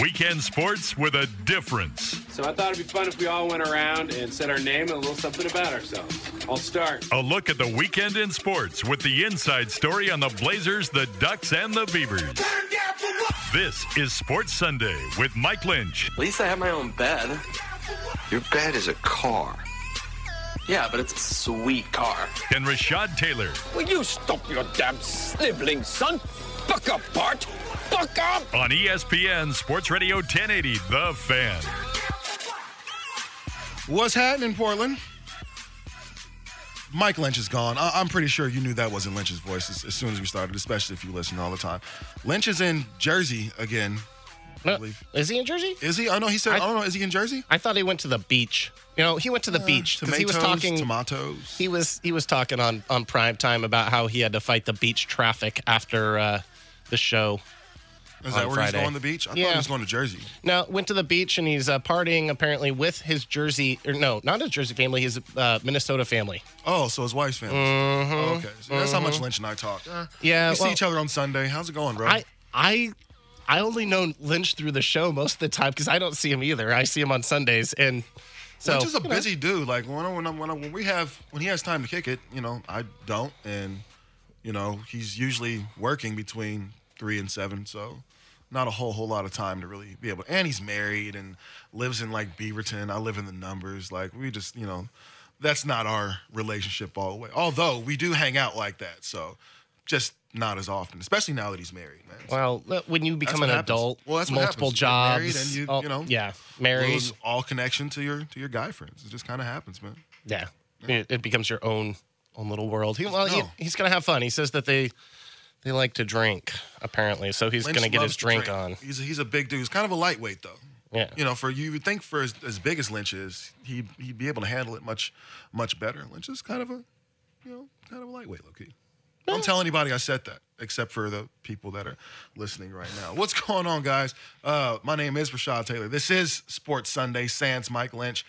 Weekend sports with a difference. So I thought it'd be fun if we all went around and said our name and a little something about ourselves. I'll start. A look at the weekend in sports with the inside story on the Blazers, the Ducks, and the Beavers. This is Sports Sunday with Mike Lynch. At least I have my own bed. Your bed is a car. Yeah, but it's a sweet car. And Rashad Taylor. Will you stop your damn sniveling, son? Buck up, Bart. Buck up! On ESPN Sports Radio 1080, The Fan. What's happening, Portland? Mike Lynch is gone. I'm pretty sure you knew that wasn't Lynch's voice as soon as we started, especially if you listen all the time. Lynch is in Jersey again. No, is he in Jersey? Is he? Oh, no, he said, I don't know. Is he in Jersey? I thought he went to the beach. You know, he went to the beach because he was talking. Tomatoes. He was talking on primetime about how he had to fight the beach traffic after the show. Is that where Friday. He's going, the beach? I thought he was going to Jersey. No, went to the beach, and he's partying, apparently, with his Jersey... Or no, not his Jersey family, his Minnesota family. Oh, so his wife's family. Mm-hmm. Oh, okay. So that's how much Lynch and I talk. We see each other on Sunday. How's it going, bro? I only know Lynch through the show most of the time because I don't see him either. I see him on Sundays, and so Lynch is a busy dude. Like when he has time to kick it, you know, I don't, and you know, he's usually working between 3 and 7, so not a whole lot of time to really be able. And he's married and lives in like Beaverton. I live in the numbers. Like we just, you know, that's not our relationship all the way. Although we do hang out like that, so just. Not as often, especially now that he's married, man. Well, when you become an adult, multiple jobs, you lose all connection to your guy friends. It just kind of happens, man. Yeah, it becomes your own little world. He's gonna have fun. He says that they like to drink, apparently, so he's gonna get his drink on. He's a big dude. He's kind of a lightweight, though. Yeah, you know, you would think for as big as Lynch is, he'd be able to handle it much better. Lynch is kind of a lightweight, low key. Don't tell anybody I said that, except for the people that are listening right now. What's going on, guys? My name is Rashad Taylor. This is Sports Sunday, sans Mike Lynch.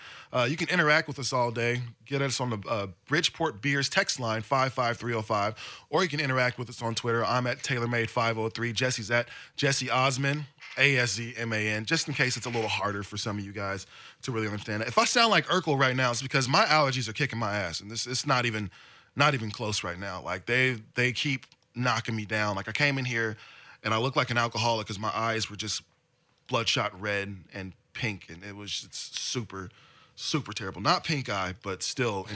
You can interact with us all day. Get us on the Bridgeport Beers text line, 55305, or you can interact with us on Twitter. I'm at TaylorMade503. Jesse's at Jesse Osman, ASZMAN, just in case it's a little harder for some of you guys to really understand that. If I sound like Urkel right now, it's because my allergies are kicking my ass, and it's not even... Not even close right now. Like, they keep knocking me down. Like, I came in here, and I looked like an alcoholic because my eyes were just bloodshot red and pink, and it was just super, super terrible. Not pink eye, but still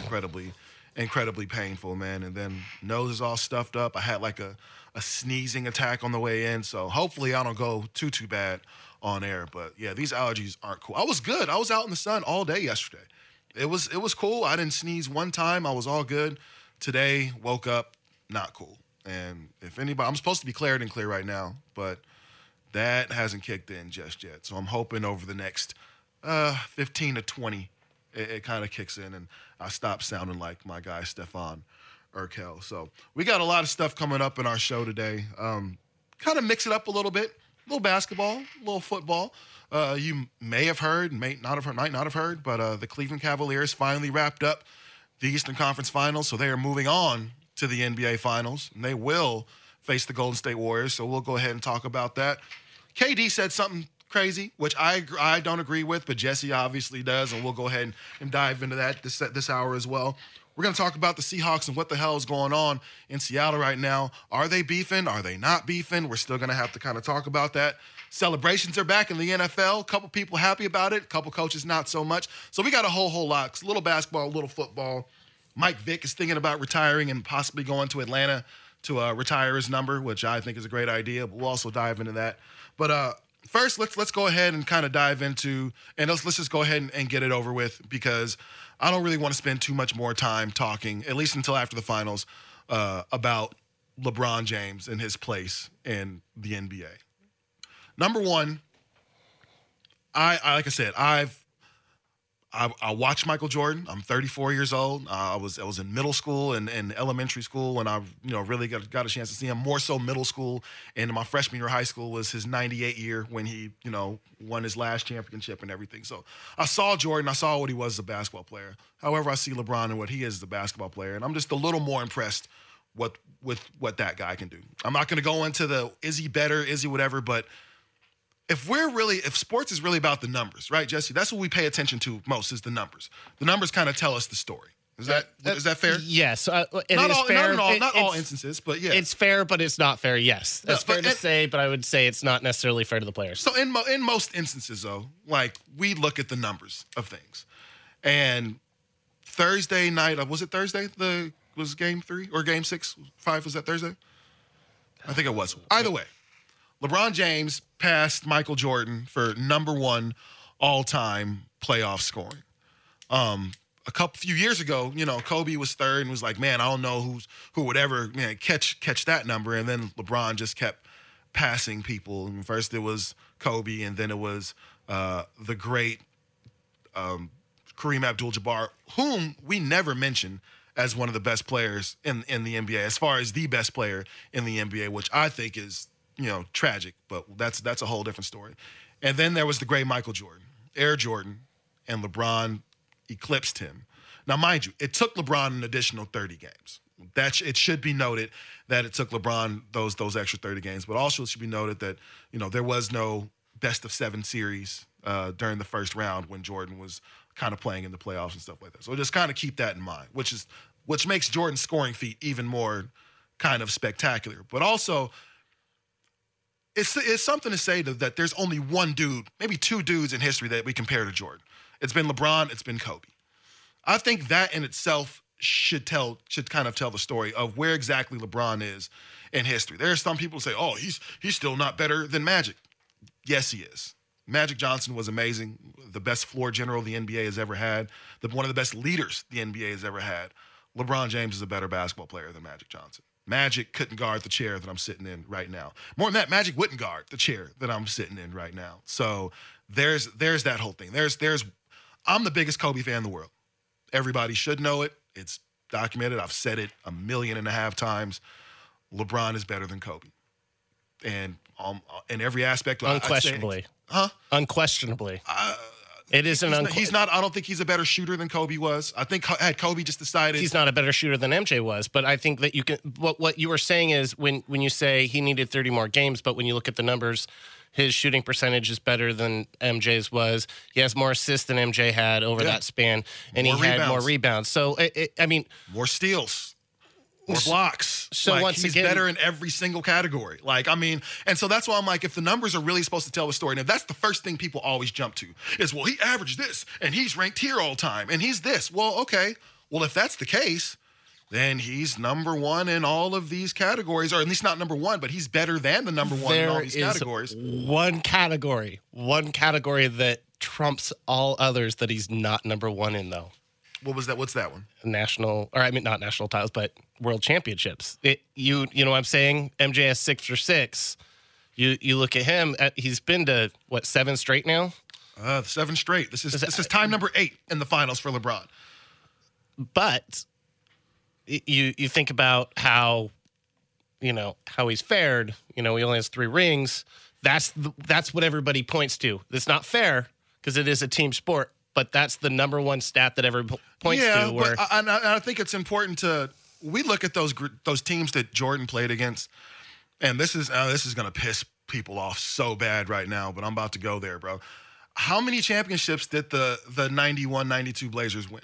incredibly painful, man. And then nose is all stuffed up. I had, like, a sneezing attack on the way in, so hopefully I don't go too bad on air. But, yeah, these allergies aren't cool. I was good. I was out in the sun all day yesterday. It was cool. I didn't sneeze one time. I was all good. Today, woke up, not cool. And if anybody, I'm supposed to be cleared and clear right now, but that hasn't kicked in just yet. So I'm hoping over the next 15 to 20, it kind of kicks in and I stop sounding like my guy, Stefan Urkel. So we got a lot of stuff coming up in our show today. Kind of mix it up a little bit. A little basketball, a little football. You may have heard, might not have heard, but the Cleveland Cavaliers finally wrapped up the Eastern Conference Finals, so they are moving on to the NBA Finals, and they will face the Golden State Warriors, so we'll go ahead and talk about that. KD said something crazy, which I don't agree with, but Jesse obviously does, and we'll go ahead and dive into that this hour as well. We're going to talk about the Seahawks and what the hell is going on in Seattle right now. Are they beefing? Are they not beefing? We're still going to have to kind of talk about that. Celebrations are back in the NFL. A couple people happy about it. A couple coaches not so much. So we got a whole lot. It's a little basketball, a little football. Mike Vick is thinking about retiring and possibly going to Atlanta to retire his number, which I think is a great idea. But we'll also dive into that. But first, let's go ahead and kind of dive into and let's just go ahead and get it over with because I don't really want to spend too much more time talking, at least until after the finals, about LeBron James and his place in the NBA. Number one, I like I said, I watched Michael Jordan. I'm 34 years old. I was in middle school and elementary school when I really got a chance to see him. More so middle school, and my freshman year of high school was his '98 year when he won his last championship and everything. So I saw Jordan. I saw what he was as a basketball player. However, I see LeBron and what he is as a basketball player, and I'm just a little more impressed with what that guy can do. I'm not going to go into the is he better, is he whatever, but if sports is really about the numbers, right, Jesse? That's what we pay attention to most is the numbers. The numbers kind of tell us the story. Is that fair? Yes. Not all instances, but yeah. It's fair, but it's not fair, yes. It's fair to say, but I would say it's not necessarily fair to the players. So in most instances, though, like we look at the numbers of things. And Thursday night, was it Thursday? Was game 3 or game 5? Was that Thursday? I think it was. Either way, LeBron James passed Michael Jordan for number one all-time playoff scoring. A few years ago, Kobe was third and was like, man, I don't know who would ever catch that number. And then LeBron just kept passing people. And first it was Kobe, and then it was the great Kareem Abdul-Jabbar, whom we never mention as one of the best players in the NBA, as far as the best player in the NBA, which I think is tragic, but that's a whole different story. And then there was the great Michael Jordan, Air Jordan, and LeBron eclipsed him. Now, mind you, it took LeBron an additional 30 games. It should be noted that it took LeBron those extra 30 games, but also it should be noted that there was no best-of-7 series during the first round when Jordan was kind of playing in the playoffs and stuff like that. So just kind of keep that in mind, which makes Jordan's scoring feat even more kind of spectacular. But also, it's something to say that there's only one dude, maybe two dudes in history that we compare to Jordan. It's been LeBron, it's been Kobe. I think that in itself should kind of tell the story of where exactly LeBron is in history. There are some people who say, oh, he's still not better than Magic. Yes, he is. Magic Johnson was amazing, the best floor general the NBA has ever had, one of the best leaders the NBA has ever had. LeBron James is a better basketball player than Magic Johnson. Magic couldn't guard the chair that I'm sitting in right now. More than that, Magic wouldn't guard the chair that I'm sitting in right now. So there's that whole thing. I'm the biggest Kobe fan in the world. Everybody should know it. It's documented. I've said it 1.5 million times. LeBron is better than Kobe. And in every aspect. Unquestionably. Unquestionably. It is an he's not. I don't think he's a better shooter than Kobe was. I think had Kobe just decided he's not a better shooter than MJ was. But I think that you can. What you were saying is when you say he needed 30 more games, but when you look at the numbers, his shooting percentage is better than MJ's was. He has more assists than MJ had over that span, and he had more rebounds. So more steals. Or blocks. So he's better in every single category. And so that's why I'm like, if the numbers are really supposed to tell the story, and if that's the first thing people always jump to is, well, he averaged this, and he's ranked here all time, and he's this. Well, okay. Well, if that's the case, then he's number one in all of these categories, or at least not number one, but he's better than the number one in all these categories. One category that trumps all others that he's not number one in, though. What was that? What's that one? Not national titles, but world championships. You know what I'm saying? MJ has 6 for 6. You look at him. He's been to 7 straight now. 7 straight. This is time number 8 in the finals for LeBron. But you think about how he's fared. He only has 3 rings. That's what everybody points to. It's not fair because it is a team sport. But that's the number one stat that everyone points to. Yeah, but I think it's important we look at those teams that Jordan played against, and this is going to piss people off so bad right now, but I'm about to go there, bro. How many championships did the 91-92 Blazers win?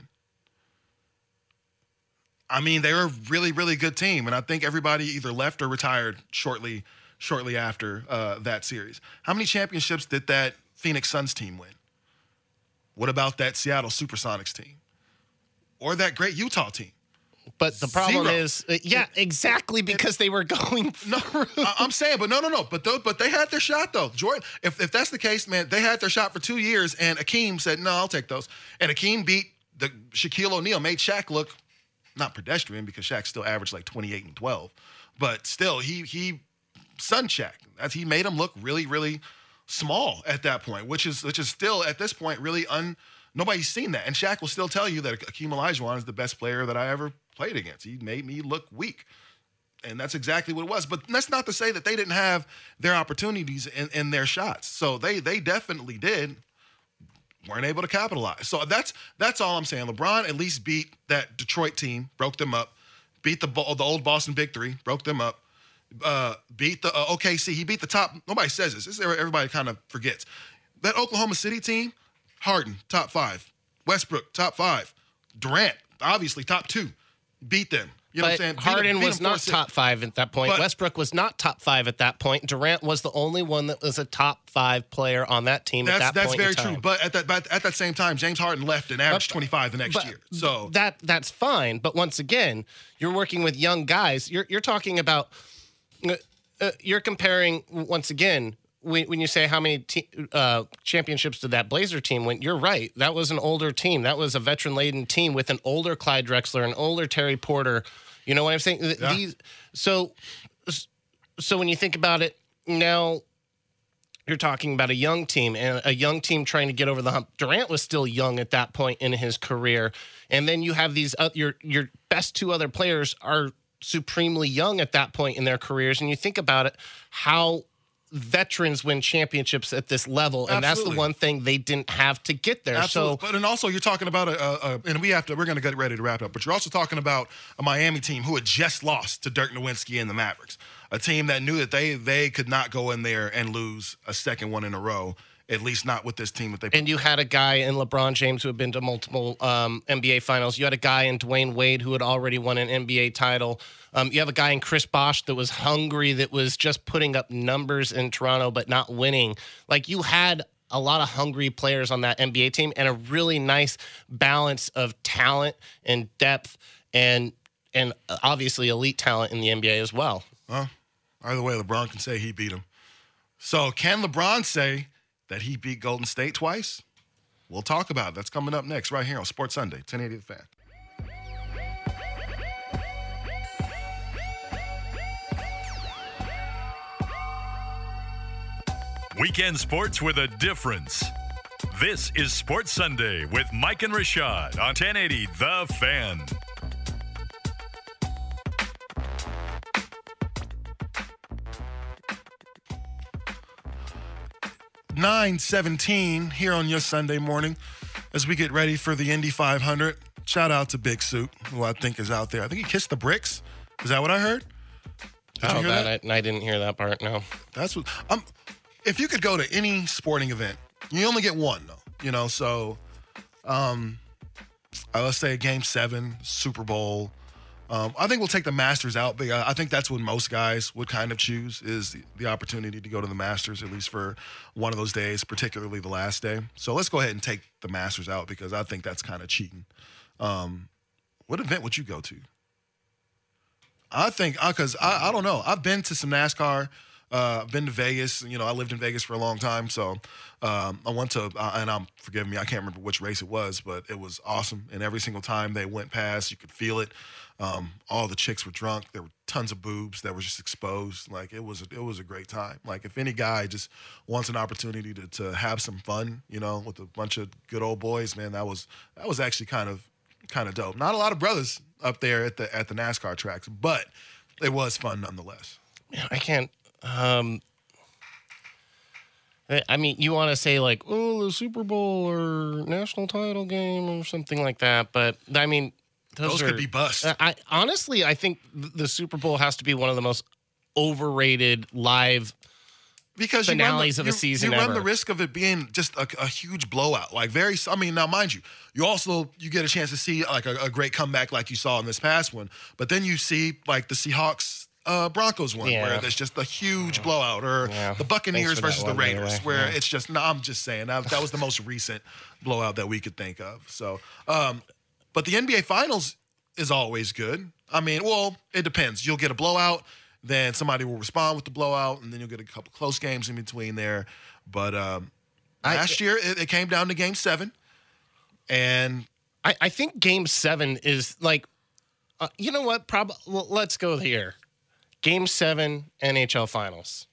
They were a really, really good team, and I think everybody either left or retired shortly after that series. How many championships did that Phoenix Suns team win? What about that Seattle Supersonics team or that great Utah team? But the problem is, exactly because they were going through. I'm saying, but no. But they had their shot, though. Jordan, if that's the case, man, they had their shot for 2 years, and Akeem said, no, I'll take those. And Akeem beat Shaquille O'Neal, made Shaq look not pedestrian because Shaq still averaged 28 and 12. But still, he sun Shaq. He made him look really, really small at that point, which is still at this point really nobody's seen that. And Shaq will still tell you that Akeem Olajuwon is the best player that I ever played against. He made me look weak. And that's exactly what it was. But that's not to say that they didn't have their opportunities in their shots. So they definitely did. Weren't able to capitalize. So that's all I'm saying. LeBron at least beat that Detroit team, broke them up. Beat the old Boston Big Three, broke them up. Beat the OKC. He beat the top. Nobody says this. This is where everybody kind of forgets. That Oklahoma City team, Harden, top five. Westbrook, top five. Durant, obviously, top two. Beat them. You know what I'm saying? Harden was not top five at that point. Westbrook was not top five at that point. Durant was the only one that was a top five player on that team at that point. That's very true. But at that same time, James Harden left and averaged 25 the next year. So that's fine. But once again, you're working with young guys. You're talking about you're comparing once again. When you say how many championships did that Blazer team win, you're right. That was an older team. That was a veteran-laden team with an older Clyde Drexler, an older Terry Porter. You know what I'm saying? Yeah. So when you think about it now, you're talking about a young team and a young team trying to get over the hump. Durant was still young at that point in his career. And then you have these your best two other players are supremely young at that point in their careers. And you think about it, how – veterans win championships at this level, and Absolutely. That's the one thing they didn't have to get there. Absolutely. So, and also you're talking about and we're going to get ready to wrap it up. But you're also talking about a Miami team who had just lost to Dirk Nowitzki and the Mavericks, a team that knew that they could not go in there and lose a second one in a row, at least not with this team that they. And you had a guy in LeBron James who had been to multiple NBA Finals. You had a guy in Dwayne Wade who had already won an NBA title. You have a guy in Chris Bosh that was hungry, that was just putting up numbers in Toronto but not winning. Like, you had a lot of hungry players on that NBA team and a really nice balance of talent and depth and obviously elite talent in the NBA as well. Well, either way, LeBron can say he beat him. So can LeBron say that he beat Golden State twice? We'll talk about it. That's coming up next right here on Sports Sunday, 1080 The Fan. Weekend sports with a difference. This is Sports Sunday with Mike and Rashad on 1080 The Fan. .17 here on your Sunday morning as we get ready for the Indy 500. Shout out to Big Suit, who I think is out there. I think he kissed the bricks. Is that what I heard? I didn't hear that part, no. That's what... If you could go to any sporting event, you only get one, though. You know, so let's say Game 7, Super Bowl. I think we'll take the Masters out, but I think that's what most guys would kind of choose is the opportunity to go to the Masters, at least for one of those days, particularly the last day. So let's go ahead and take the Masters out because I think that's kind of cheating. What event would you go to? I think because I don't know. I've been to some NASCAR. I've been to Vegas. You know, I lived in Vegas for a long time, so I went to, forgive me, I can't remember which race it was, but it was awesome. And every single time they went past, you could feel it. All the chicks were drunk. There were tons of boobs that were just exposed. Like, it was a great time. Like, if any guy just wants an opportunity to have some fun, you know, with a bunch of good old boys, man, that was actually kind of dope. Not a lot of brothers up there at the NASCAR tracks, but it was fun nonetheless. Yeah, I can't. I mean, you want to say like, oh, the Super Bowl or national title game or something like that, but I mean, those could be bust. I honestly think the Super Bowl has to be one of the most overrated live finales of a season ever. You run the risk of it being just a huge blowout. Like now mind you, you get a chance to see like a great comeback like you saw in this past one, but then you see like the Seahawks. Broncos one, yeah, where there's just a huge blowout, or the Buccaneers versus the Raiders, anyway. Where it's just, I'm just saying, that was the most recent blowout that we could think of. So, but the NBA Finals is always good. I mean, well, it depends. You'll get a blowout, then somebody will respond with the blowout, and then you'll get a couple close games in between there. But last year, it came down to Game 7, and... I think Game 7 is like, you know what, let's go here. Game 7 NHL Finals.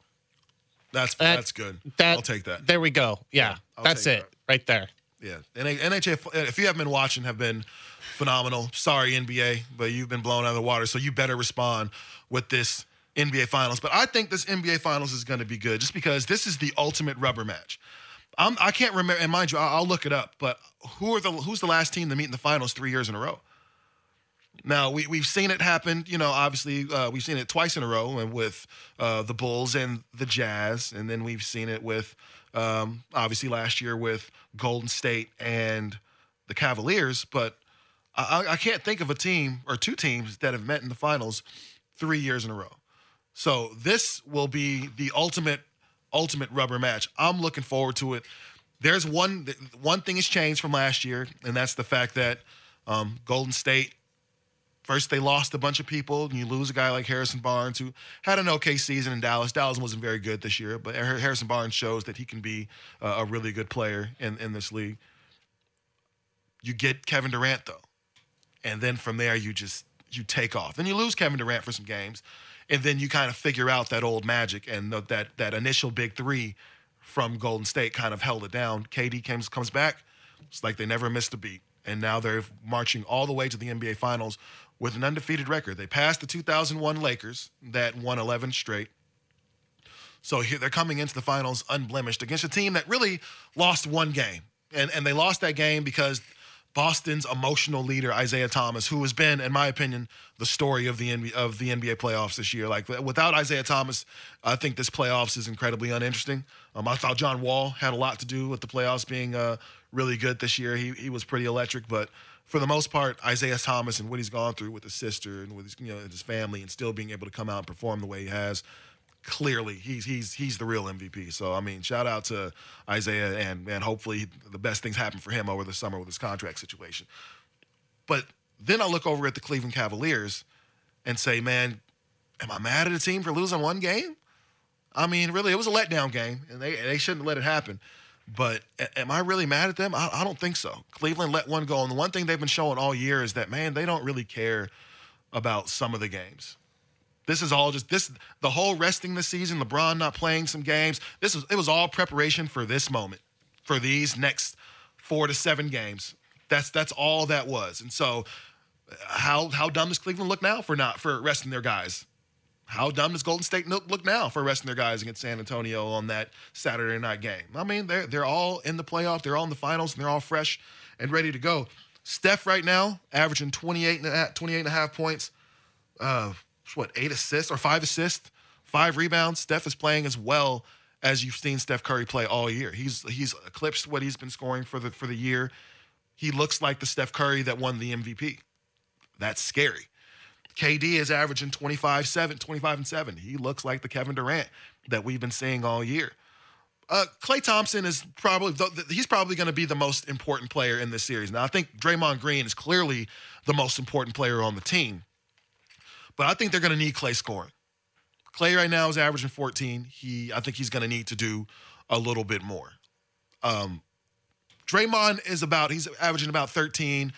That's good. I'll take that. There we go. Yeah, that's it right there. Yeah, NHL, if you haven't been watching, have been phenomenal. Sorry, NBA, but you've been blown out of the water, so you better respond with this NBA Finals. But I think this NBA Finals is going to be good just because this is the ultimate rubber match. I can't remember, and mind you, I'll look it up, but who's the last team to meet in the Finals 3 years in a row? Now, we've seen it happen, you know, obviously we've seen it twice in a row and with the Bulls and the Jazz, and then we've seen it with, obviously last year with Golden State and the Cavaliers, but I can't think of a team or two teams that have met in the Finals 3 years in a row. So this will be the ultimate rubber match. I'm looking forward to it. There's one thing has changed from last year, and that's the fact that Golden State, first, they lost a bunch of people, and you lose a guy like Harrison Barnes, who had an okay season in Dallas. Dallas wasn't very good this year, but Harrison Barnes shows that he can be a really good player in this league. You get Kevin Durant, though, and then from there you take off. Then you lose Kevin Durant for some games, and then you kind of figure out that old magic, and that initial big three from Golden State kind of held it down. KD comes back. It's like they never missed a beat. And now they're marching all the way to the NBA Finals with an undefeated record. They passed the 2001 Lakers that won 11 straight. So here they're coming into the Finals unblemished against a team that really lost one game. And they lost that game because Boston's emotional leader, Isaiah Thomas, who has been, in my opinion, the story of the NBA playoffs this year. Like, without Isaiah Thomas, I think this playoffs is incredibly uninteresting. I thought John Wall had a lot to do with the playoffs being really good this year. He was pretty electric, but for the most part, Isaiah Thomas and what he's gone through with his sister and with his, you know, his family, and still being able to come out and perform the way he has. Clearly, he's the real MVP. So, I mean, shout out to Isaiah, and hopefully the best things happen for him over the summer with his contract situation. But then I look over at the Cleveland Cavaliers and say, man, am I mad at a team for losing one game? I mean, really, it was a letdown game, and they shouldn't let it happen. But am I really mad at them? I don't think so. Cleveland let one go, and the one thing they've been showing all year is that, man, they don't really care about some of the games. This is all just this. The whole resting this season, LeBron not playing some games. It was all preparation for this moment, for these next 4 to 7 games. That's all that was. And so, how dumb does Cleveland look now for resting their guys? How dumb does Golden State look now for resting their guys against San Antonio on that Saturday night game? I mean, they're all in the playoff, they're all in the Finals, and they're all fresh and ready to go. Steph right now averaging 28 and a half points. 8 assists or 5 assists, 5 rebounds. Steph is playing as well as you've seen Steph Curry play all year. He's eclipsed what he's been scoring for the year. He looks like the Steph Curry that won the MVP. That's scary. KD is averaging 25 and 7. He looks like the Kevin Durant that we've been seeing all year. Klay Thompson is probably going to be the most important player in this series. Now, I think Draymond Green is clearly the most important player on the team. But I think they're going to need Klay scoring. Klay right now is averaging 14. I think he's going to need to do a little bit more. Draymond is he's averaging about 13,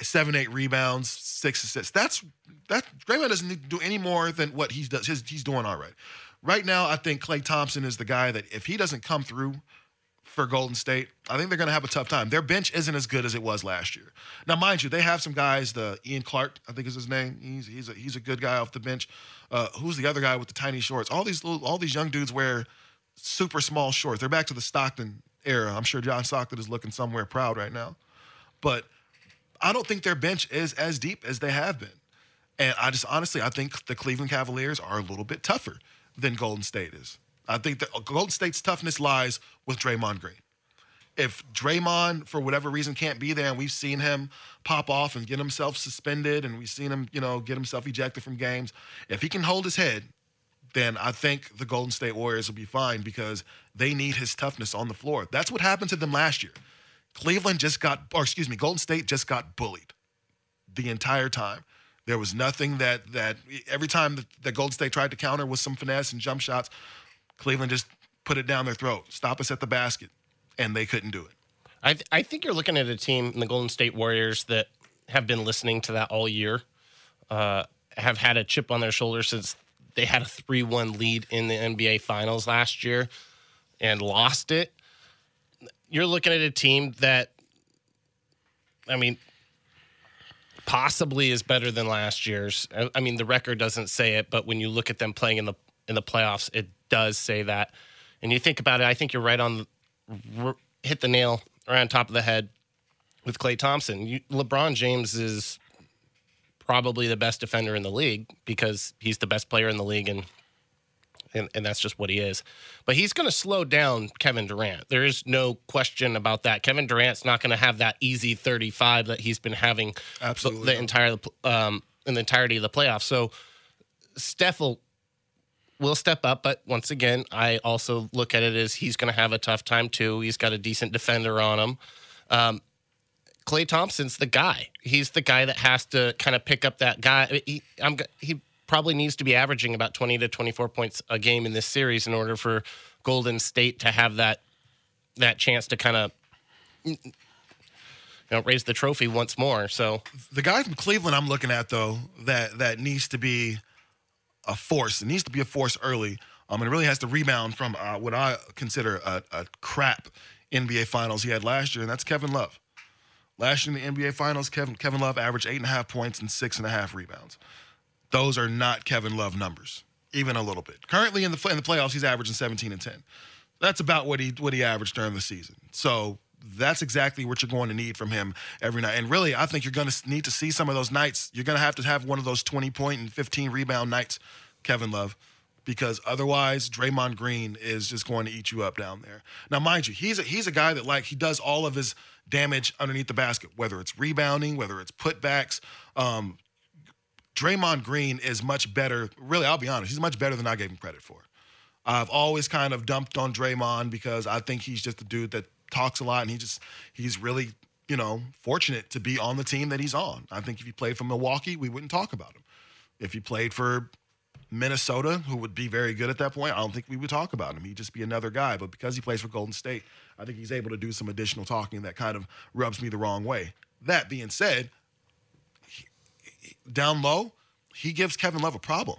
7, 8 rebounds, 6 assists. Draymond doesn't need to do any more than what he does. He's doing all right. Right now, I think Klay Thompson is the guy that if he doesn't come through for Golden State, I think they're going to have a tough time. Their bench isn't as good as it was last year. Now, mind you, they have some guys, the Ian Clark, I think is his name. He's a good guy off the bench. Who's the other guy with the tiny shorts? All these young dudes wear super small shorts. They're back to the Stockton era. I'm sure John Stockton is looking somewhere proud right now. But I don't think their bench is as deep as they have been. And I just honestly, I think the Cleveland Cavaliers are a little bit tougher than Golden State is. I think that Golden State's toughness lies with Draymond Green. If Draymond, for whatever reason, can't be there, and we've seen him pop off and get himself suspended, and we've seen him, you know, get himself ejected from games, if he can hold his head, then I think the Golden State Warriors will be fine because they need his toughness on the floor. That's what happened to them last year. Golden State just got bullied the entire time. There was nothing that every time that Golden State tried to counter with some finesse and jump shots, Cleveland just put it down their throat. Stop us at the basket, and they couldn't do it. I think you're looking at a team in the Golden State Warriors that have been listening to that all year, have had a chip on their shoulder since They had a 3-1 lead in the NBA Finals last year and lost it. You're looking at a team that, I mean, possibly is better than last year's. I mean, the record doesn't say it, but when you look at them playing in the playoffs, it does say that. And you think about it, I think you're right on hit the nail right on top of the head with Klay Thompson. LeBron James is probably the best defender in the league because he's the best player in the league, and that's just what he is. But he's going to slow down Kevin Durant. There is no question about that. Kevin Durant's not going to have that easy 35 that he's been having in the entirety of the playoffs. So Steph will step up, but once again, I also look at it as he's going to have a tough time too. He's got a decent defender on him. Klay Thompson's the guy. He's the guy that has to kind of pick up that guy. He probably needs to be averaging about 20 to 24 points a game in this series in order for Golden State to have that chance to kind of raise the trophy once more. So the guy from Cleveland I'm looking at, though, that needs to be a force. It needs to be a force early. And it really has to rebound from what I consider a crap NBA Finals he had last year, and that's Kevin Love. Last year in the NBA Finals, Kevin Love averaged 8.5 points and 6.5 rebounds. Those are not Kevin Love numbers, even a little bit. Currently in the playoffs, he's averaging 17 and 10. That's about what he averaged during the season. So that's exactly what you're going to need from him every night. And really, I think you're going to need to see some of those nights. You're going to have one of those 20-point and 15-rebound nights, Kevin Love, because otherwise Draymond Green is just going to eat you up down there. Now, mind you, he's a guy that, like, he does all of his damage underneath the basket, whether it's rebounding, whether it's putbacks. Draymond Green is much better. Really, I'll be honest, he's much better than I gave him credit for. I've always kind of dumped on Draymond because I think he's just a dude that talks a lot, and he's really, fortunate to be on the team that he's on. I think if he played for Milwaukee, we wouldn't talk about him. If he played for Minnesota, who would be very good at that point, I don't think we would talk about him. He'd just be another guy. But because he plays for Golden State, I think he's able to do some additional talking that kind of rubs me the wrong way. That being said, down low, he gives Kevin Love a problem.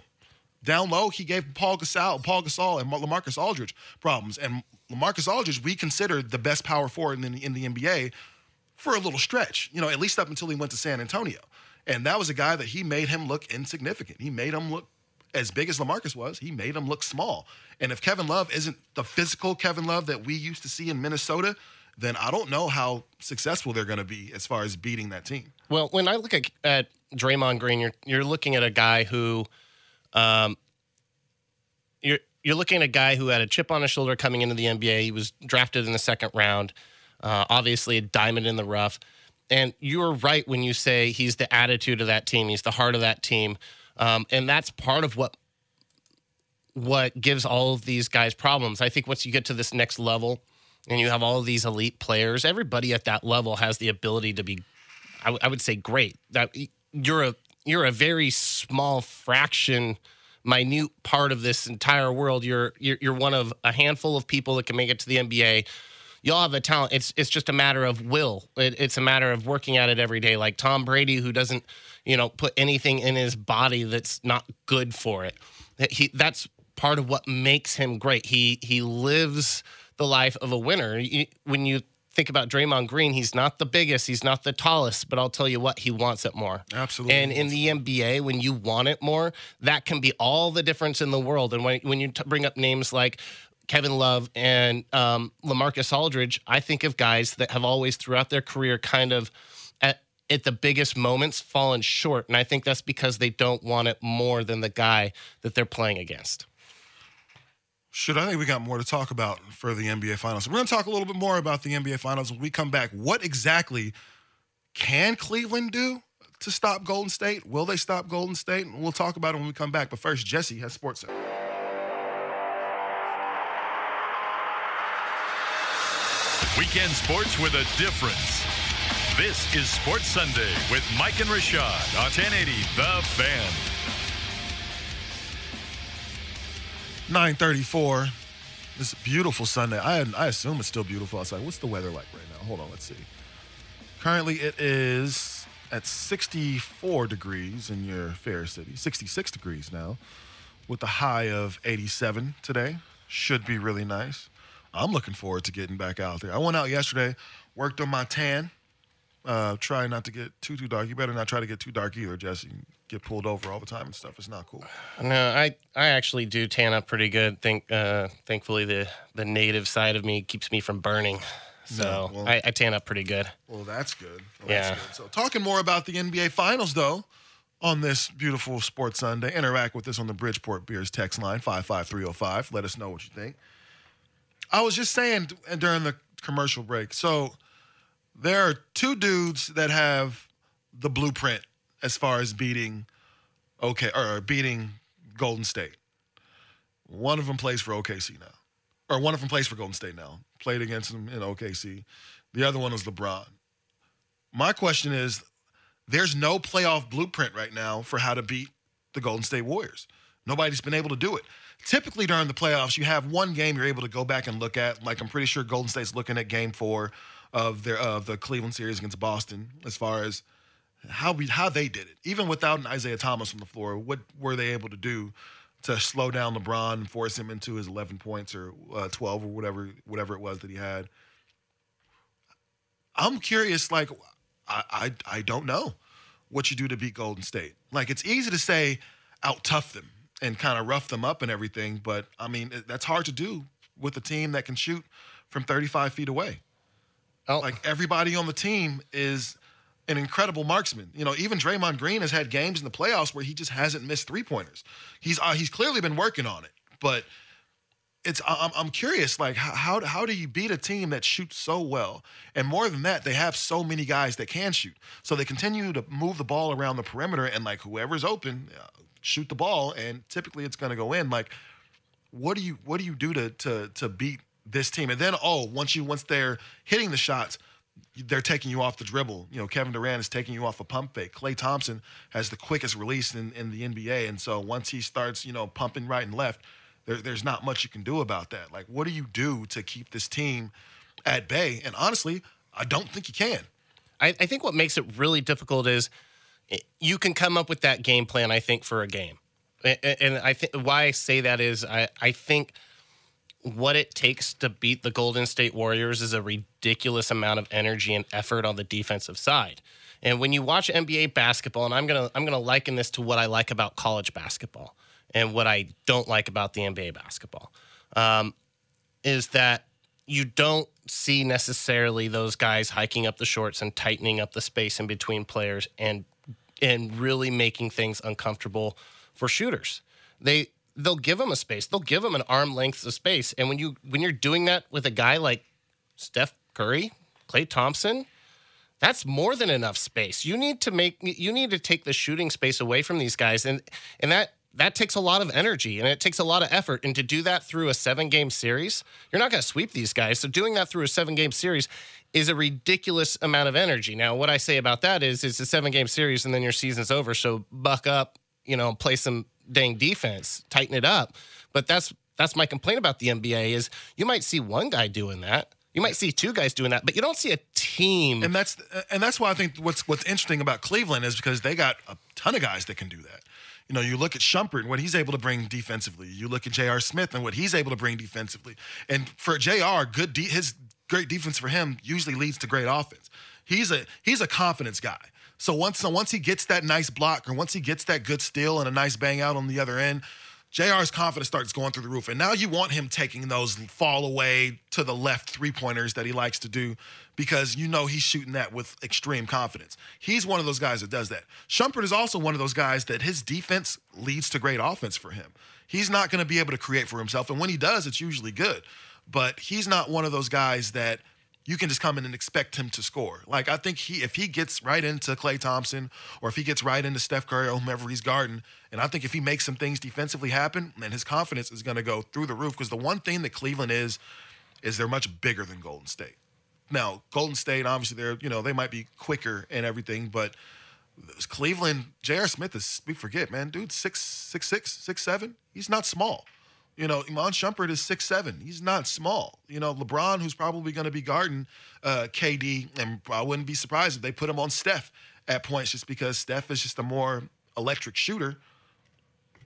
Down low, he gave Pau Gasol and LaMarcus Aldridge problems. And LaMarcus Aldridge, we considered the best power forward in the NBA for a little stretch, at least up until he went to San Antonio. And that was a guy that he made him look insignificant. He made him look as big as LaMarcus was. He made him look small. And if Kevin Love isn't the physical Kevin Love that we used to see in Minnesota, then I don't know how successful they're going to be as far as beating that team. Well, when I look at Draymond Green, you're looking at a guy who, you're looking at a guy who had a chip on his shoulder coming into the NBA. He was drafted in the second round, obviously a diamond in the rough. And you're right when you say he's the attitude of that team, he's the heart of that team, and that's part of what gives all of these guys problems. I think once you get to this next level, and you have all of these elite players, everybody at that level has the ability to be, I would say, great. That you're a very small fraction, minute part of this entire world. You're one of a handful of people that can make it to the NBA. Y'all have a talent. It's just a matter of will. It's a matter of working at it every day, like Tom Brady, who doesn't put anything in his body that's not good for it. That's part of what makes him great. He lives the life of a winner. When you think about Draymond Green, he's not the biggest, he's not the tallest, but I'll tell you what, he wants it more. Absolutely. And in the NBA, when you want it more, that can be all the difference in the world. And when you bring up names like Kevin Love and LaMarcus Aldridge, I think of guys that have always throughout their career kind of at the biggest moments fallen short. And I think that's because they don't want it more than the guy that they're playing against. I think we got more to talk about for the NBA Finals. We're going to talk a little bit more about the NBA Finals when we come back. What exactly can Cleveland do to stop Golden State? Will they stop Golden State? And we'll talk about it when we come back. But first, Jesse has SportsCenter. Weekend sports with a difference. This is Sports Sunday with Mike and Rashad on 1080 The Fan. 9:34. This beautiful Sunday. I assume it's still beautiful outside. What's the weather like right now? Hold on, let's see. Currently, it is at 64 degrees in your fair city. 66 degrees now. with a high of 87 today. Should be really nice. I'm looking forward to getting back out there. I went out yesterday, worked on my tan. Try not to get too dark. You better not try to get too dark either, Jesse. You get pulled over all the time and stuff. It's not cool. No, I actually do tan up pretty good. Thankfully, the native side of me keeps me from burning. So no, well, I tan up pretty good. Well, that's good. Well, yeah. That's good. So talking more about the NBA Finals, though, on this beautiful Sports Sunday, interact with us on the Bridgeport Beers text line, 55305. Let us know what you think. I was just saying during the commercial break, so there are two dudes that have the blueprint as far as beating Golden State. One of them plays for OKC now. Or one of them plays for Golden State now. Played against them in OKC. The other one was LeBron. My question is, there's no playoff blueprint right now for how to beat the Golden State Warriors. Nobody's been able to do it. Typically during the playoffs, you have one game you're able to go back and look at. Like, I'm pretty sure Golden State's looking at game 4 of the Cleveland series against Boston as far as how they did it. Even without an Isaiah Thomas on the floor, what were they able to do to slow down LeBron and force him into his 11 points or 12 or whatever it was that he had? I'm curious, like, I don't know what you do to beat Golden State. Like, it's easy to say out-tough them and kind of rough them up and everything, but, I mean, that's hard to do with a team that can shoot from 35 feet away. Oh. Like, everybody on the team is an incredible marksman. You know, even Draymond Green has had games in the playoffs where he just hasn't missed three-pointers. He's clearly been working on it, but I'm curious, like, how do you beat a team that shoots so well? And more than that, they have so many guys that can shoot. So they continue to move the ball around the perimeter and, like, whoever's open, shoot the ball, and typically it's going to go in. Like, what do you do to beat this team? And then, once they're hitting the shots, they're taking you off the dribble. You know, Kevin Durant is taking you off a pump fake. Klay Thompson has the quickest release in the NBA. And so once he starts, you know, pumping right and left, there's not much you can do about that. Like, what do you do to keep this team at bay? And honestly, I don't think you can. I think what makes it really difficult is you can come up with that game plan, I think, for a game. And I think why I say that is I think what it takes to beat the Golden State Warriors is a ridiculous amount of energy and effort on the defensive side. And when you watch NBA basketball, and I'm gonna liken this to what I like about college basketball and what I don't like about the NBA basketball, is that you don't see necessarily those guys hiking up the shorts and tightening up the space in between players and really making things uncomfortable for shooters. They'll give them a space. They'll give them an arm length of space. And when you're doing that with a guy like Steph Curry, Klay Thompson, that's more than enough space. You need to take the shooting space away from these guys, and that takes a lot of energy and it takes a lot of effort. And to do that through a 7-game series, you're not going to sweep these guys. So doing that through a 7-game series is a ridiculous amount of energy. Now, what I say about that is it's a 7-game series and then your season's over. So buck up, you know, play some dang defense, tighten it up. But that's my complaint about the NBA is you might see one guy doing that. You might see two guys doing that, but you don't see a team. And that's why I think what's interesting about Cleveland is because they got a ton of guys that can do that. You know, you look at Shumpert and what he's able to bring defensively. You look at J.R. Smith and what he's able to bring defensively. And for J.R., his great defense for him usually leads to great offense. He's a confidence guy. So once he gets that nice block or once he gets that good steal and a nice bang out on the other end, JR's confidence starts going through the roof. And now you want him taking those fall away to the left three-pointers that he likes to do because you know he's shooting that with extreme confidence. He's one of those guys that does that. Shumpert is also one of those guys that his defense leads to great offense for him. He's not going to be able to create for himself. And when he does, it's usually good. But he's not one of those guys that you can just come in and expect him to score. Like, I think if he gets right into Klay Thompson or if he gets right into Steph Curry or whomever he's guarding, and I think if he makes some things defensively happen, man, his confidence is going to go through the roof because the one thing that Cleveland is they're much bigger than Golden State. Now, Golden State, obviously, they're, you know, they might be quicker and everything, but Cleveland, J.R. Smith is, we forget, man, dude, 6'6", 6'7". He's not small. You know, Iman Shumpert is 6'7". He's not small. You know, LeBron, who's probably going to be guarding KD, and I wouldn't be surprised if they put him on Steph at points just because Steph is just a more electric shooter.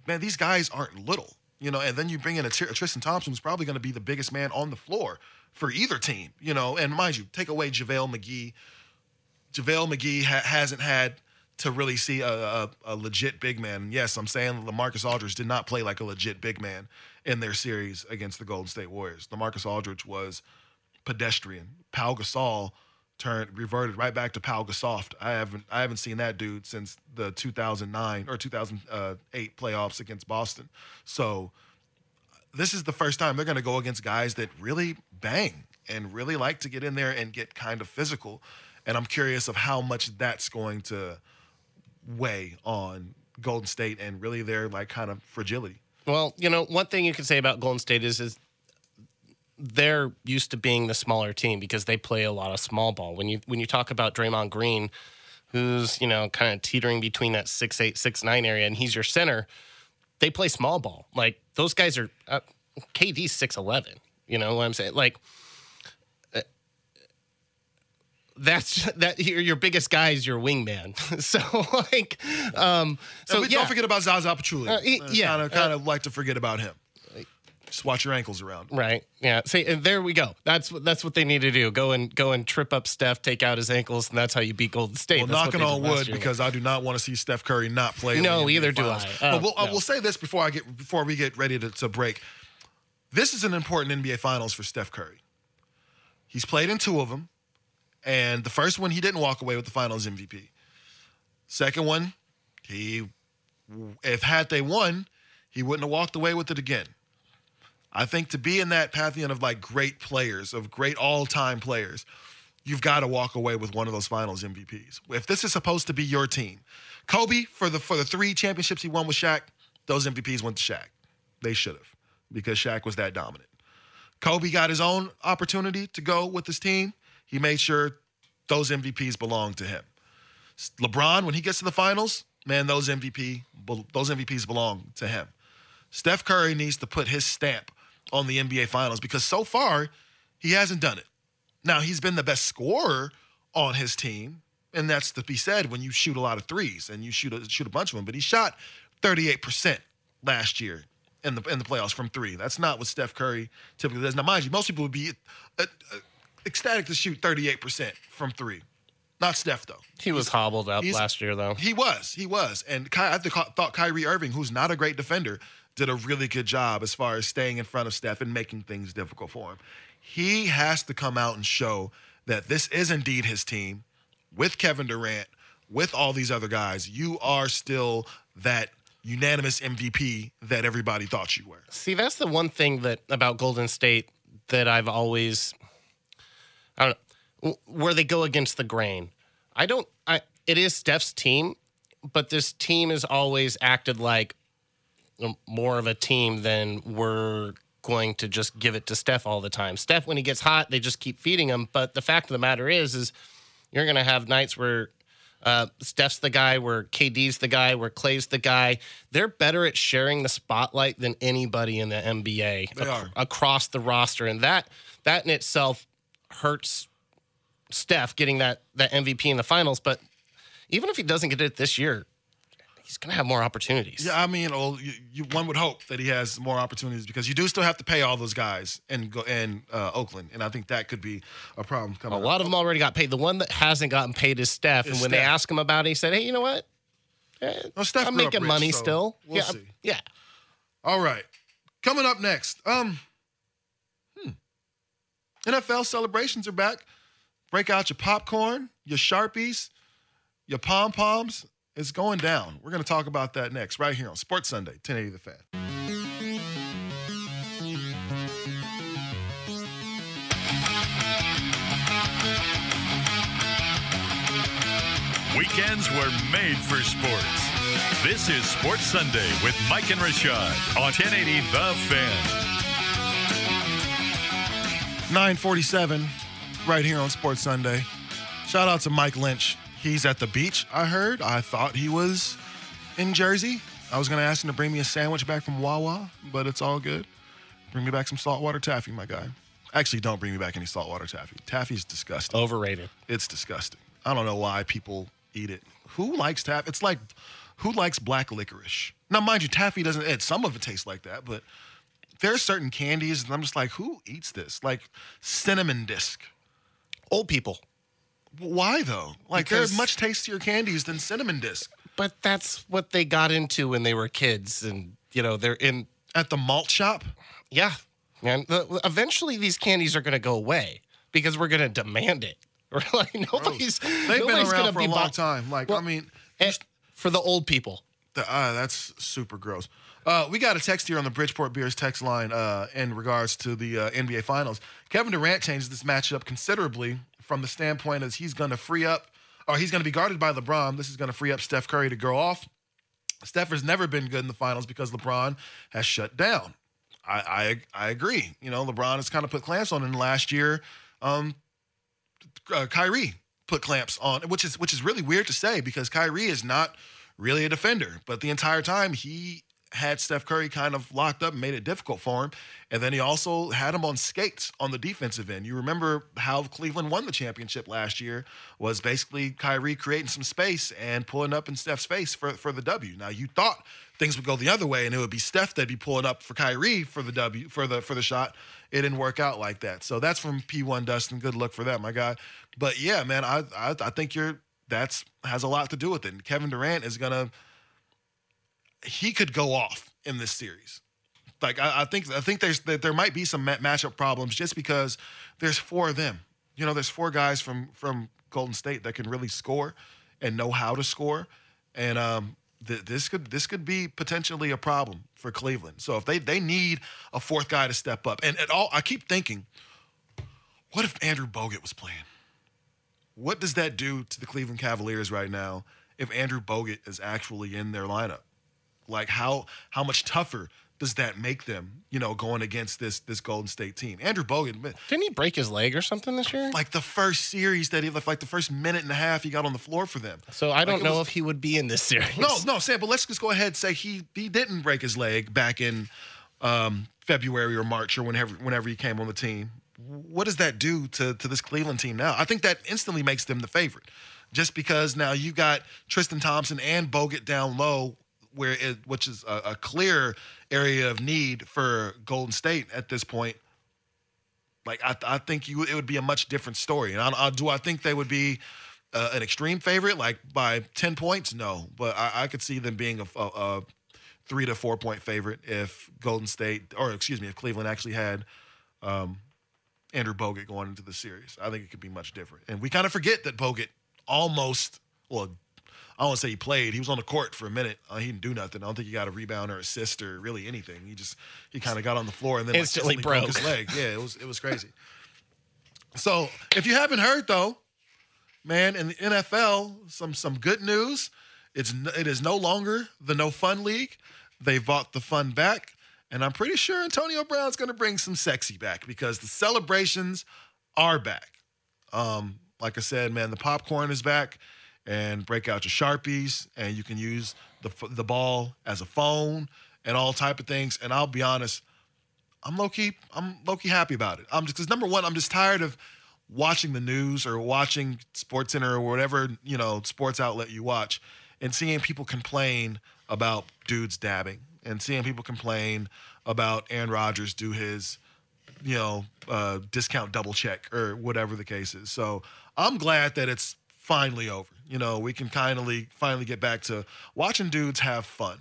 man, these guys aren't little. You know, and then you bring in a Tristan Thompson, who's probably going to be the biggest man on the floor for either team. You know, and mind you, take away JaVale McGee. JaVale McGee hasn't had to really see a legit big man. Yes, I'm saying LaMarcus Aldridge did not play like a legit big man in their series against the Golden State Warriors. LaMarcus Aldridge was pedestrian. Pau Gasol reverted right back to Pau Gasol. I haven't seen that dude since the 2009 or 2008 playoffs against Boston. So this is the first time they're going to go against guys that really bang and really like to get in there and get kind of physical. And I'm curious of how much that's going to weigh on Golden State and really their like kind of fragility. Well, you know, one thing you can say about Golden State is they're used to being the smaller team because they play a lot of small ball. When you talk about Draymond Green, who's, you know, kind of teetering between that 6'8", 6'9" area, and he's your center, they play small ball. Like, those guys are KD's 6'11". You know what I'm saying? Like, your biggest guy is your wingman. So like, don't forget about Zaza Pachulia. Kind of like to forget about him. Just watch your ankles around. Right. Yeah. See, and there we go. That's what they need to do. Go and trip up Steph, take out his ankles, and that's how you beat Golden State. Well, knocking on wood, because I do not want to see Steph Curry not play. No, either do I. But we'll say this before we get ready to break. This is an important NBA Finals for Steph Curry. He's played in two of them, and the first one he didn't walk away with the Finals MVP. Second one, if they won, he wouldn't have walked away with it again. I think to be in that pantheon of like great players, of great all-time players, you've got to walk away with one of those Finals MVPs. If this is supposed to be your team, Kobe, for the three championships he won with Shaq, those MVPs went to Shaq. They should have, because Shaq was that dominant. Kobe got his own opportunity to go with his team. He made sure those MVPs belonged to him. LeBron, when he gets to the Finals, man, those MVPs belong to him. Steph Curry needs to put his stamp on the NBA Finals, because so far he hasn't done it. Now, he's been the best scorer on his team, and that's to be said when you shoot a lot of threes and you shoot a bunch of them, but he shot 38% last year in the playoffs from three. That's not what Steph Curry typically does. Now, mind you, most people would be ecstatic to shoot 38% from three. Not Steph, though. He was hobbled up last year, though. He was. And I thought Kyrie Irving, who's not a great defender, did a really good job as far as staying in front of Steph and making things difficult for him. He has to come out and show that this is indeed his team. With Kevin Durant, with all these other guys, you are still that unanimous MVP that everybody thought you were. See, that's the one thing about Golden State that I've always, I don't know, where they go against the grain. It is Steph's team, but this team has always acted like more of a team than we're going to just give it to Steph all the time. Steph, when he gets hot, they just keep feeding him. But the fact of the matter is you're going to have nights where Steph's the guy, where KD's the guy, where Klay's the guy. They're better at sharing the spotlight than anybody in the NBA across the roster. And that in itself hurts Steph getting that MVP in the Finals. But even if he doesn't get it this year, he's going to have more opportunities. Yeah, I mean, one would hope that he has more opportunities, because you do still have to pay all those guys in Oakland, and I think that could be a problem coming up. A lot of them already got paid. The one that hasn't gotten paid is Steph, and when they asked him about it, he said, hey, you know what? Steph I'm making money still. We'll see. Yeah. All right. Coming up next, NFL celebrations are back. Break out your popcorn, your Sharpies, your pom-poms. It's going down. We're going to talk about that next, right here on Sports Sunday, 1080 The Fan. Weekends were made for sports. This is Sports Sunday with Mike and Rashad on 1080 The Fan. 9:47, right here on Sports Sunday. Shout out to Mike Lynch. He's at the beach, I heard. I thought he was in Jersey. I was going to ask him to bring me a sandwich back from Wawa, but it's all good. Bring me back some saltwater taffy, my guy. Actually, don't bring me back any saltwater taffy. Taffy's disgusting. Overrated. It's disgusting. I don't know why people eat it. Who likes taffy? It's like who likes black licorice? Now, mind you, taffy doesn't, and some of it tastes like that, but there are certain candies, and I'm just like, who eats this? Like cinnamon disc. Old people. Why, though? Like, there are much tastier candies than cinnamon disc. But that's what they got into when they were kids, and, you know, they're in... At the malt shop? Yeah. And eventually these candies are going to go away because we're going to demand it. We're like, nobody's... They've been around for a long time. Like, well, I mean... For the old people. That's super gross. We got a text here on the Bridgeport Beers text line in regards to the NBA Finals. Kevin Durant changes this matchup considerably from the standpoint as he's going to free up, or he's going to be guarded by LeBron. This is going to free up Steph Curry to go off. Steph has never been good in the finals because LeBron has shut down. I agree. You know, LeBron has kind of put clamps on, and last year, Kyrie put clamps on, which is really weird to say because Kyrie is not really a defender, but the entire time he had Steph Curry kind of locked up and made it difficult for him. And then he also had him on skates on the defensive end. You remember how Cleveland won the championship last year was basically Kyrie creating some space and pulling up in Steph's face for the W. Now, you thought things would go the other way and it would be Steph that'd be pulling up for Kyrie for the W, for the shot. It didn't work out like that. So that's from P1 Dustin. Good luck for that, my guy. But yeah, man, I think that has a lot to do with it. And Kevin Durant is going to... He could go off in this series. Like I think there might be some matchup problems just because there's four of them. You know, there's four guys from Golden State that can really score and know how to score, and this could be potentially a problem for Cleveland. So if they need a fourth guy to step up, and I keep thinking, what if Andrew Bogut was playing? What does that do to the Cleveland Cavaliers right now if Andrew Bogut is actually in their lineup? Like how much tougher does that make them, you know, going against this Golden State team? Andrew Bogut, didn't he break his leg or something this year? Like the first series that he left, like the first minute and a half he got on the floor for them. So I don't know if he would be in this series. No, Sam, but let's just go ahead and say he didn't break his leg back in February or March or whenever he came on the team. What does that do to this Cleveland team now? I think that instantly makes them the favorite, just because now you got Tristan Thompson and Bogut down low, which is a clear area of need for Golden State at this point. Like I think it would be a much different story. And I think they would be an extreme favorite, like by 10 points? No, but I could see them being a 3 to 4 point favorite if if Cleveland actually had Andrew Bogut going into the series. I think it could be much different. And we kind of forget that Bogut I don't want to say he played. He was on the court for a minute. He didn't do nothing. I don't think he got a rebound or assist or really anything. He kind of got on the floor and then instantly broke his leg. Yeah, it was crazy. So if you haven't heard though, man, in the NFL, some good news. It is no longer the no fun league. They bought the fun back, and I'm pretty sure Antonio Brown's going to bring some sexy back because the celebrations are back. Like I said, man, the popcorn is back. And break out your Sharpies, and you can use the ball as a phone and all type of things. And I'll be honest, I'm low-key happy about it. Because number one, I'm just tired of watching the news or watching SportsCenter or whatever, you know, sports outlet you watch, and seeing people complain about dudes dabbing and seeing people complain about Aaron Rodgers do his, you know, discount double check or whatever the case is. So I'm glad that it's finally over. You know, we can finally get back to watching dudes have fun.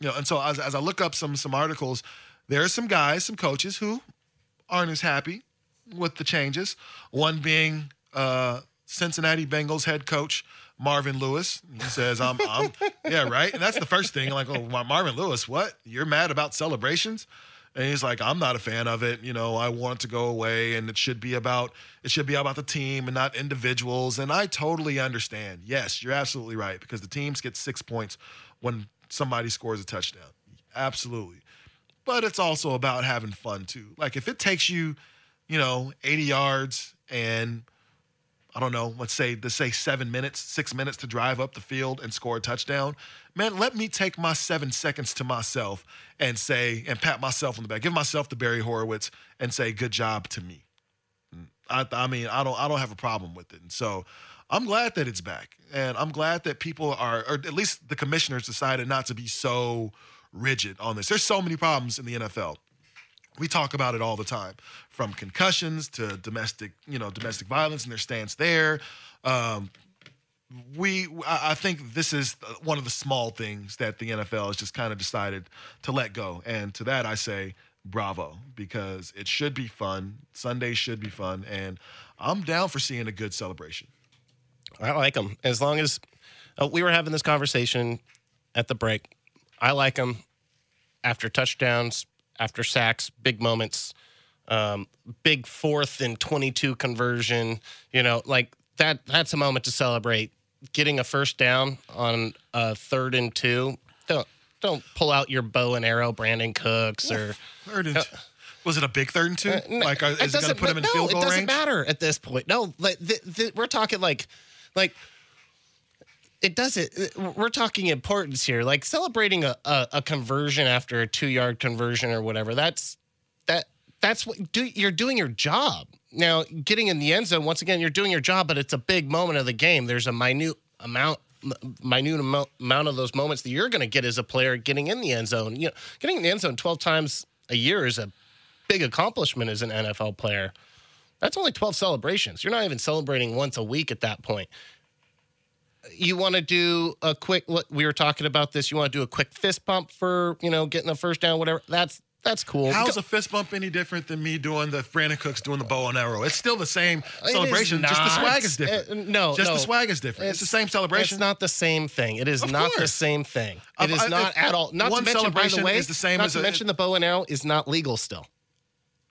You know, and so as I look up some articles, there are some guys, some coaches who aren't as happy with the changes. One being Cincinnati Bengals head coach Marvin Lewis. He says, "I'm yeah, right." And that's the first thing. Like, oh, Marvin Lewis, what? You're mad about celebrations? And he's like, I'm not a fan of it. You know, I want it to go away, and it should be about the team and not individuals. And I totally understand. Yes, you're absolutely right, because the teams get 6 points when somebody scores a touchdown. Absolutely. But it's also about having fun too. Like if it takes you, you know, 80 yards and I don't know, let's say 7 minutes, 6 minutes to drive up the field and score a touchdown. Man, let me take my 7 seconds to myself and say, and pat myself on the back, give myself the Barry Horowitz and say, good job to me. I mean, I don't have a problem with it. And so I'm glad that it's back. And I'm glad that people are, or at least the commissioners decided not to be so rigid on this. There's so many problems in the NFL. We talk about it all the time, from concussions to domestic violence and their stance there. I think this is one of the small things that the NFL has just kind of decided to let go. And to that, I say, bravo, because it should be fun. Sunday should be fun. And I'm down for seeing a good celebration. I like them. As long as we were having this conversation at the break, I like them after touchdowns, after sacks, big moments, big 4th and 22 conversion, like that's a moment to celebrate. Getting a first down on a 3rd and 2. Don't pull out your bow and arrow, Brandon Cooks, or 3rd and 2. Was it a big 3rd and 2? Is it going to put him in field goal range? No, it doesn't matter at this point. No, we're talking like it doesn't. We're talking importance here. Like celebrating a conversion after a 2-yard conversion or whatever. That's what you're doing your job. Now, getting in the end zone, once again, you're doing your job, but it's a big moment of the game. There's a minute amount of those moments that you're going to get as a player getting in the end zone. Getting in the end zone 12 times a year is a big accomplishment as an NFL player. That's only 12 celebrations. You're not even celebrating once a week at that point. You want to do a quick, what we were talking about this, you want to do a quick fist bump for, getting the first down, whatever. That's cool. How's a fist bump any different than me doing the Brandon Cooks doing the bow and arrow? It's still the same celebration. Just the swag is different. The swag is different. It's the same celebration. It's not the same thing. It is of not course. The same thing. It is not at all. Not one to mention, by the way, is the same not as to mention the bow and arrow is not legal still.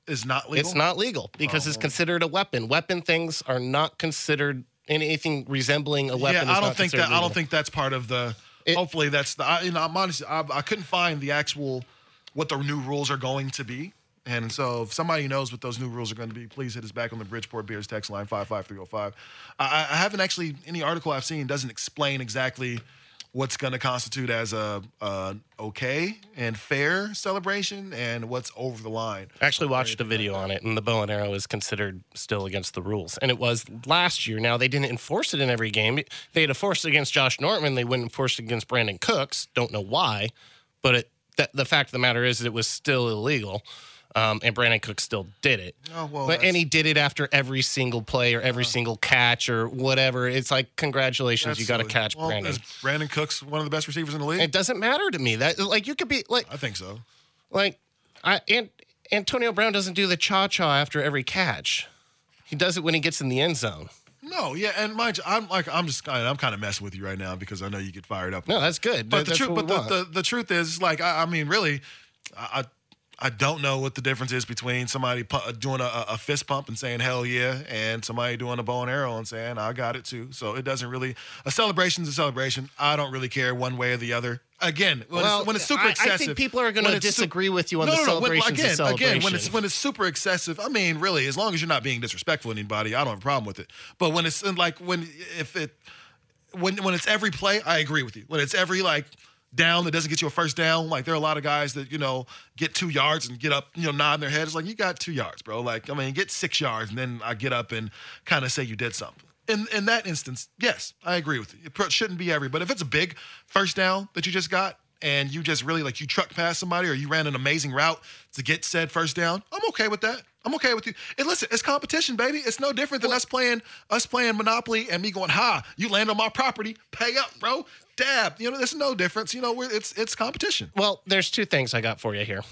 Is not legal? It's not legal because it's considered a weapon. Weapon things are not considered anything resembling a weapon. Yeah, I don't think that's part of the. Hopefully, that's the. I'm honestly, I couldn't find the actual. What the new rules are going to be. And so if somebody knows what those new rules are going to be, please hit us back on the Bridgeport Beers text line 55305. I haven't actually, any article I've seen doesn't explain exactly what's going to constitute as a okay and fair celebration and what's over the line. I actually watched a video on it, and the bow and arrow is considered still against the rules. And it was last year. Now, they didn't enforce it in every game. They had enforced it against Josh Norman. They wouldn't enforce it against Brandon Cooks. Don't know why, but the fact of the matter is that it was still illegal, and Brandon Cooks still did it. Oh, well, and he did it after every single play or every single catch or whatever. It's like, congratulations, you got a catch, Brandon. Is Brandon Cooks one of the best receivers in the league? It doesn't matter to me. That you could be like. I think so. Antonio Brown doesn't do the cha-cha after every catch. He does it when he gets in the end zone. No, yeah, and mind you, I'm kind of messing with you right now because I know you get fired up. No, that's good. But the truth is, I don't know what the difference is between somebody doing a fist pump and saying hell yeah, and somebody doing a bow and arrow and saying I got it too. So it doesn't really. A celebration's a celebration. I don't really care one way or the other. Again, when it's super excessive, I think people are going to disagree with you on the celebrations. Again, when it's super excessive, I mean, really, as long as you're not being disrespectful to anybody, I don't have a problem with it. But when it's when it's every play, I agree with you. When it's every down that doesn't get you a first down, there are a lot of guys that get 2 yards and get up, nodding their heads you got 2 yards, bro. Get 6 yards and then I get up and kind of say you did something. In that instance, yes, I agree with you. It shouldn't be but if it's a big first down that you just got and you just really, you truck past somebody or you ran an amazing route to get said first down, I'm okay with that. I'm okay with you. And listen, it's competition, baby. It's no different than us playing Monopoly and me going, ha, you land on my property, pay up, bro. Dab. There's no difference. It's competition. Well, there's two things I got for you here.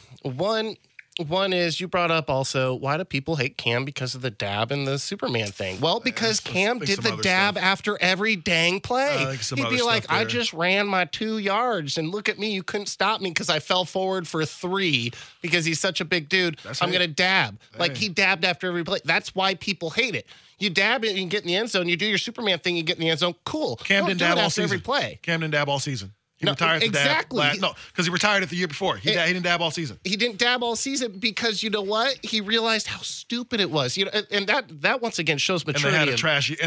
One is you brought up also, why do people hate Cam because of the dab and the Superman thing? Well, because Cam did the dab after every dang play. He'd be like, I just ran my 2 yards, and look at me. You couldn't stop me because I fell forward for 3 because he's such a big dude. I'm going to dab. He dabbed after every play. That's why people hate it. You dab it, you get in the end zone. You do your Superman thing, you get in the end zone. Cool. Cam didn't dab all season. Every play. Cam didn't dab all season. He retired exactly. Because he retired it the year before. He didn't dab all season. He didn't dab all season because you know what? He realized how stupid it was. And that once again shows maturity. And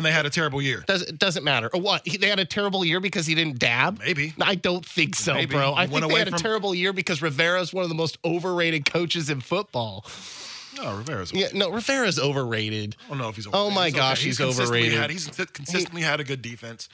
they had a terrible year. Doesn't matter. Or what? They had a terrible year because he didn't dab. Maybe. I don't think so, maybe. Bro. I think they had a terrible year because Rivera's one of the most overrated coaches in football. No, Rivera's overrated. Yeah, no, Rivera's overrated. I don't know if he's overrated. Oh, my gosh, okay. He's overrated. He's consistently had a good defense.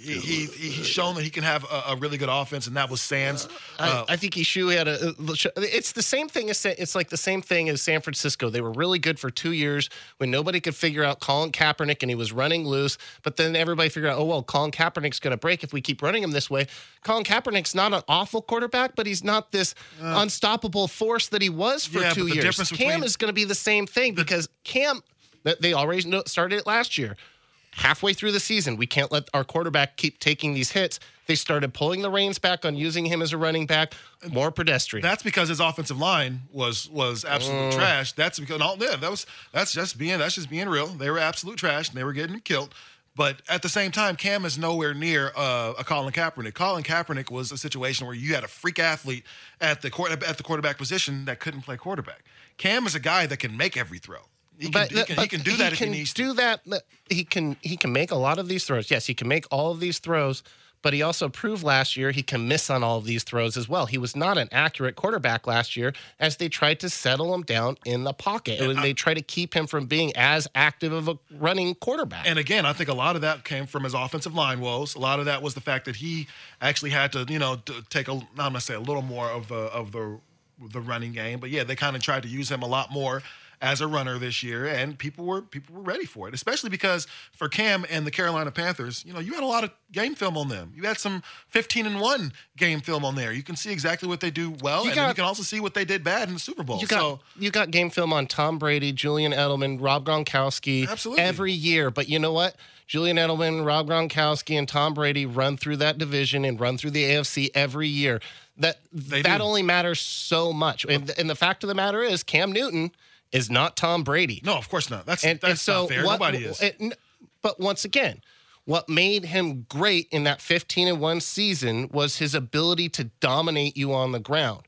He's shown that he can have a really good offense, and that was Sands. I think Eshu had a – it's the same thing as – it's like the same thing as San Francisco. They were really good for 2 years when nobody could figure out Colin Kaepernick, and he was running loose. But then everybody figured out, oh, well, Colin Kaepernick's going to break if we keep running him this way. Colin Kaepernick's not an awful quarterback, but he's not this unstoppable force that he was for 2 years. Cam is going to be the same thing because Cam – they already started it last year. Halfway through the season, we can't let our quarterback keep taking these hits. They started pulling the reins back on using him as a running back, more pedestrian. That's because his offensive line was absolute trash. That's because that's just being real. They were absolute trash, and they were getting killed. But at the same time, Cam is nowhere near a Colin Kaepernick. Colin Kaepernick was a situation where you had a freak athlete at the quarterback position that couldn't play quarterback. Cam is a guy that can make every throw. He can do that if he needs to. He can make a lot of these throws. Yes, he can make all of these throws, but he also proved last year he can miss on all of these throws as well. He was not an accurate quarterback last year as they tried to settle him down in the pocket. They tried to keep him from being as active of a running quarterback. And again, I think a lot of that came from his offensive line woes. A lot of that was the fact that he actually had to, take I'm going to say a little more of the running game. But yeah, they kind of tried to use him a lot more as a runner this year, and people were ready for it, especially because for Cam and the Carolina Panthers, you had a lot of game film on them. You had some 15-1 game film on there. You can see exactly what they do well, and you can also see what they did bad in the Super Bowl. You got game film on Tom Brady, Julian Edelman, Rob Gronkowski every year, but you know what? Julian Edelman, Rob Gronkowski, and Tom Brady run through that division and run through the AFC every year. That only matters so much, and the fact of the matter is Cam Newton is not Tom Brady. No, of course not. That's not fair. Nobody is. But once again, what made him great in that 15-1 season was his ability to dominate you on the ground.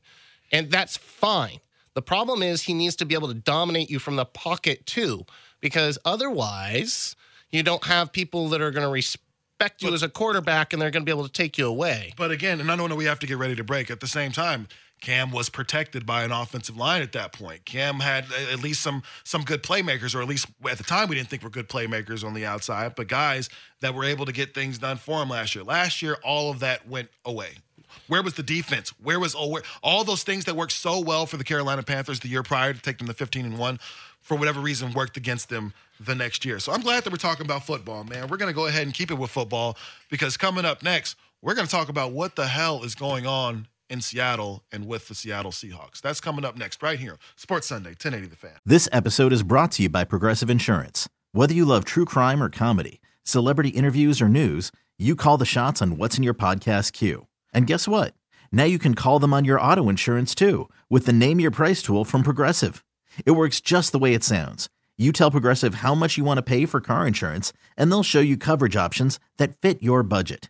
And that's fine. The problem is he needs to be able to dominate you from the pocket too, because otherwise you don't have people that are going to respect you as a quarterback and they're going to be able to take you away. But again, and I don't know, we have to get ready to break. At the same time, Cam was protected by an offensive line at that point. Cam had at least some good playmakers, or at least at the time we didn't think were good playmakers on the outside, but guys that were able to get things done for him last year. Last year, all of that went away. Where was the defense? Where was all those things that worked so well for the Carolina Panthers the year prior to take them to 15-1, for whatever reason, worked against them the next year. So I'm glad that we're talking about football, man. We're going to go ahead and keep it with football, because coming up next, we're going to talk about what the hell is going on in Seattle and with the Seattle Seahawks. That's coming up next right here. Sports Sunday, 1080 The Fan. This episode is brought to you by Progressive Insurance. Whether you love true crime or comedy, celebrity interviews or news, you call the shots on what's in your podcast queue. And guess what? Now you can call them on your auto insurance too, with the Name Your Price tool from Progressive. It works just the way it sounds. You tell Progressive how much you want to pay for car insurance, and they'll show you coverage options that fit your budget.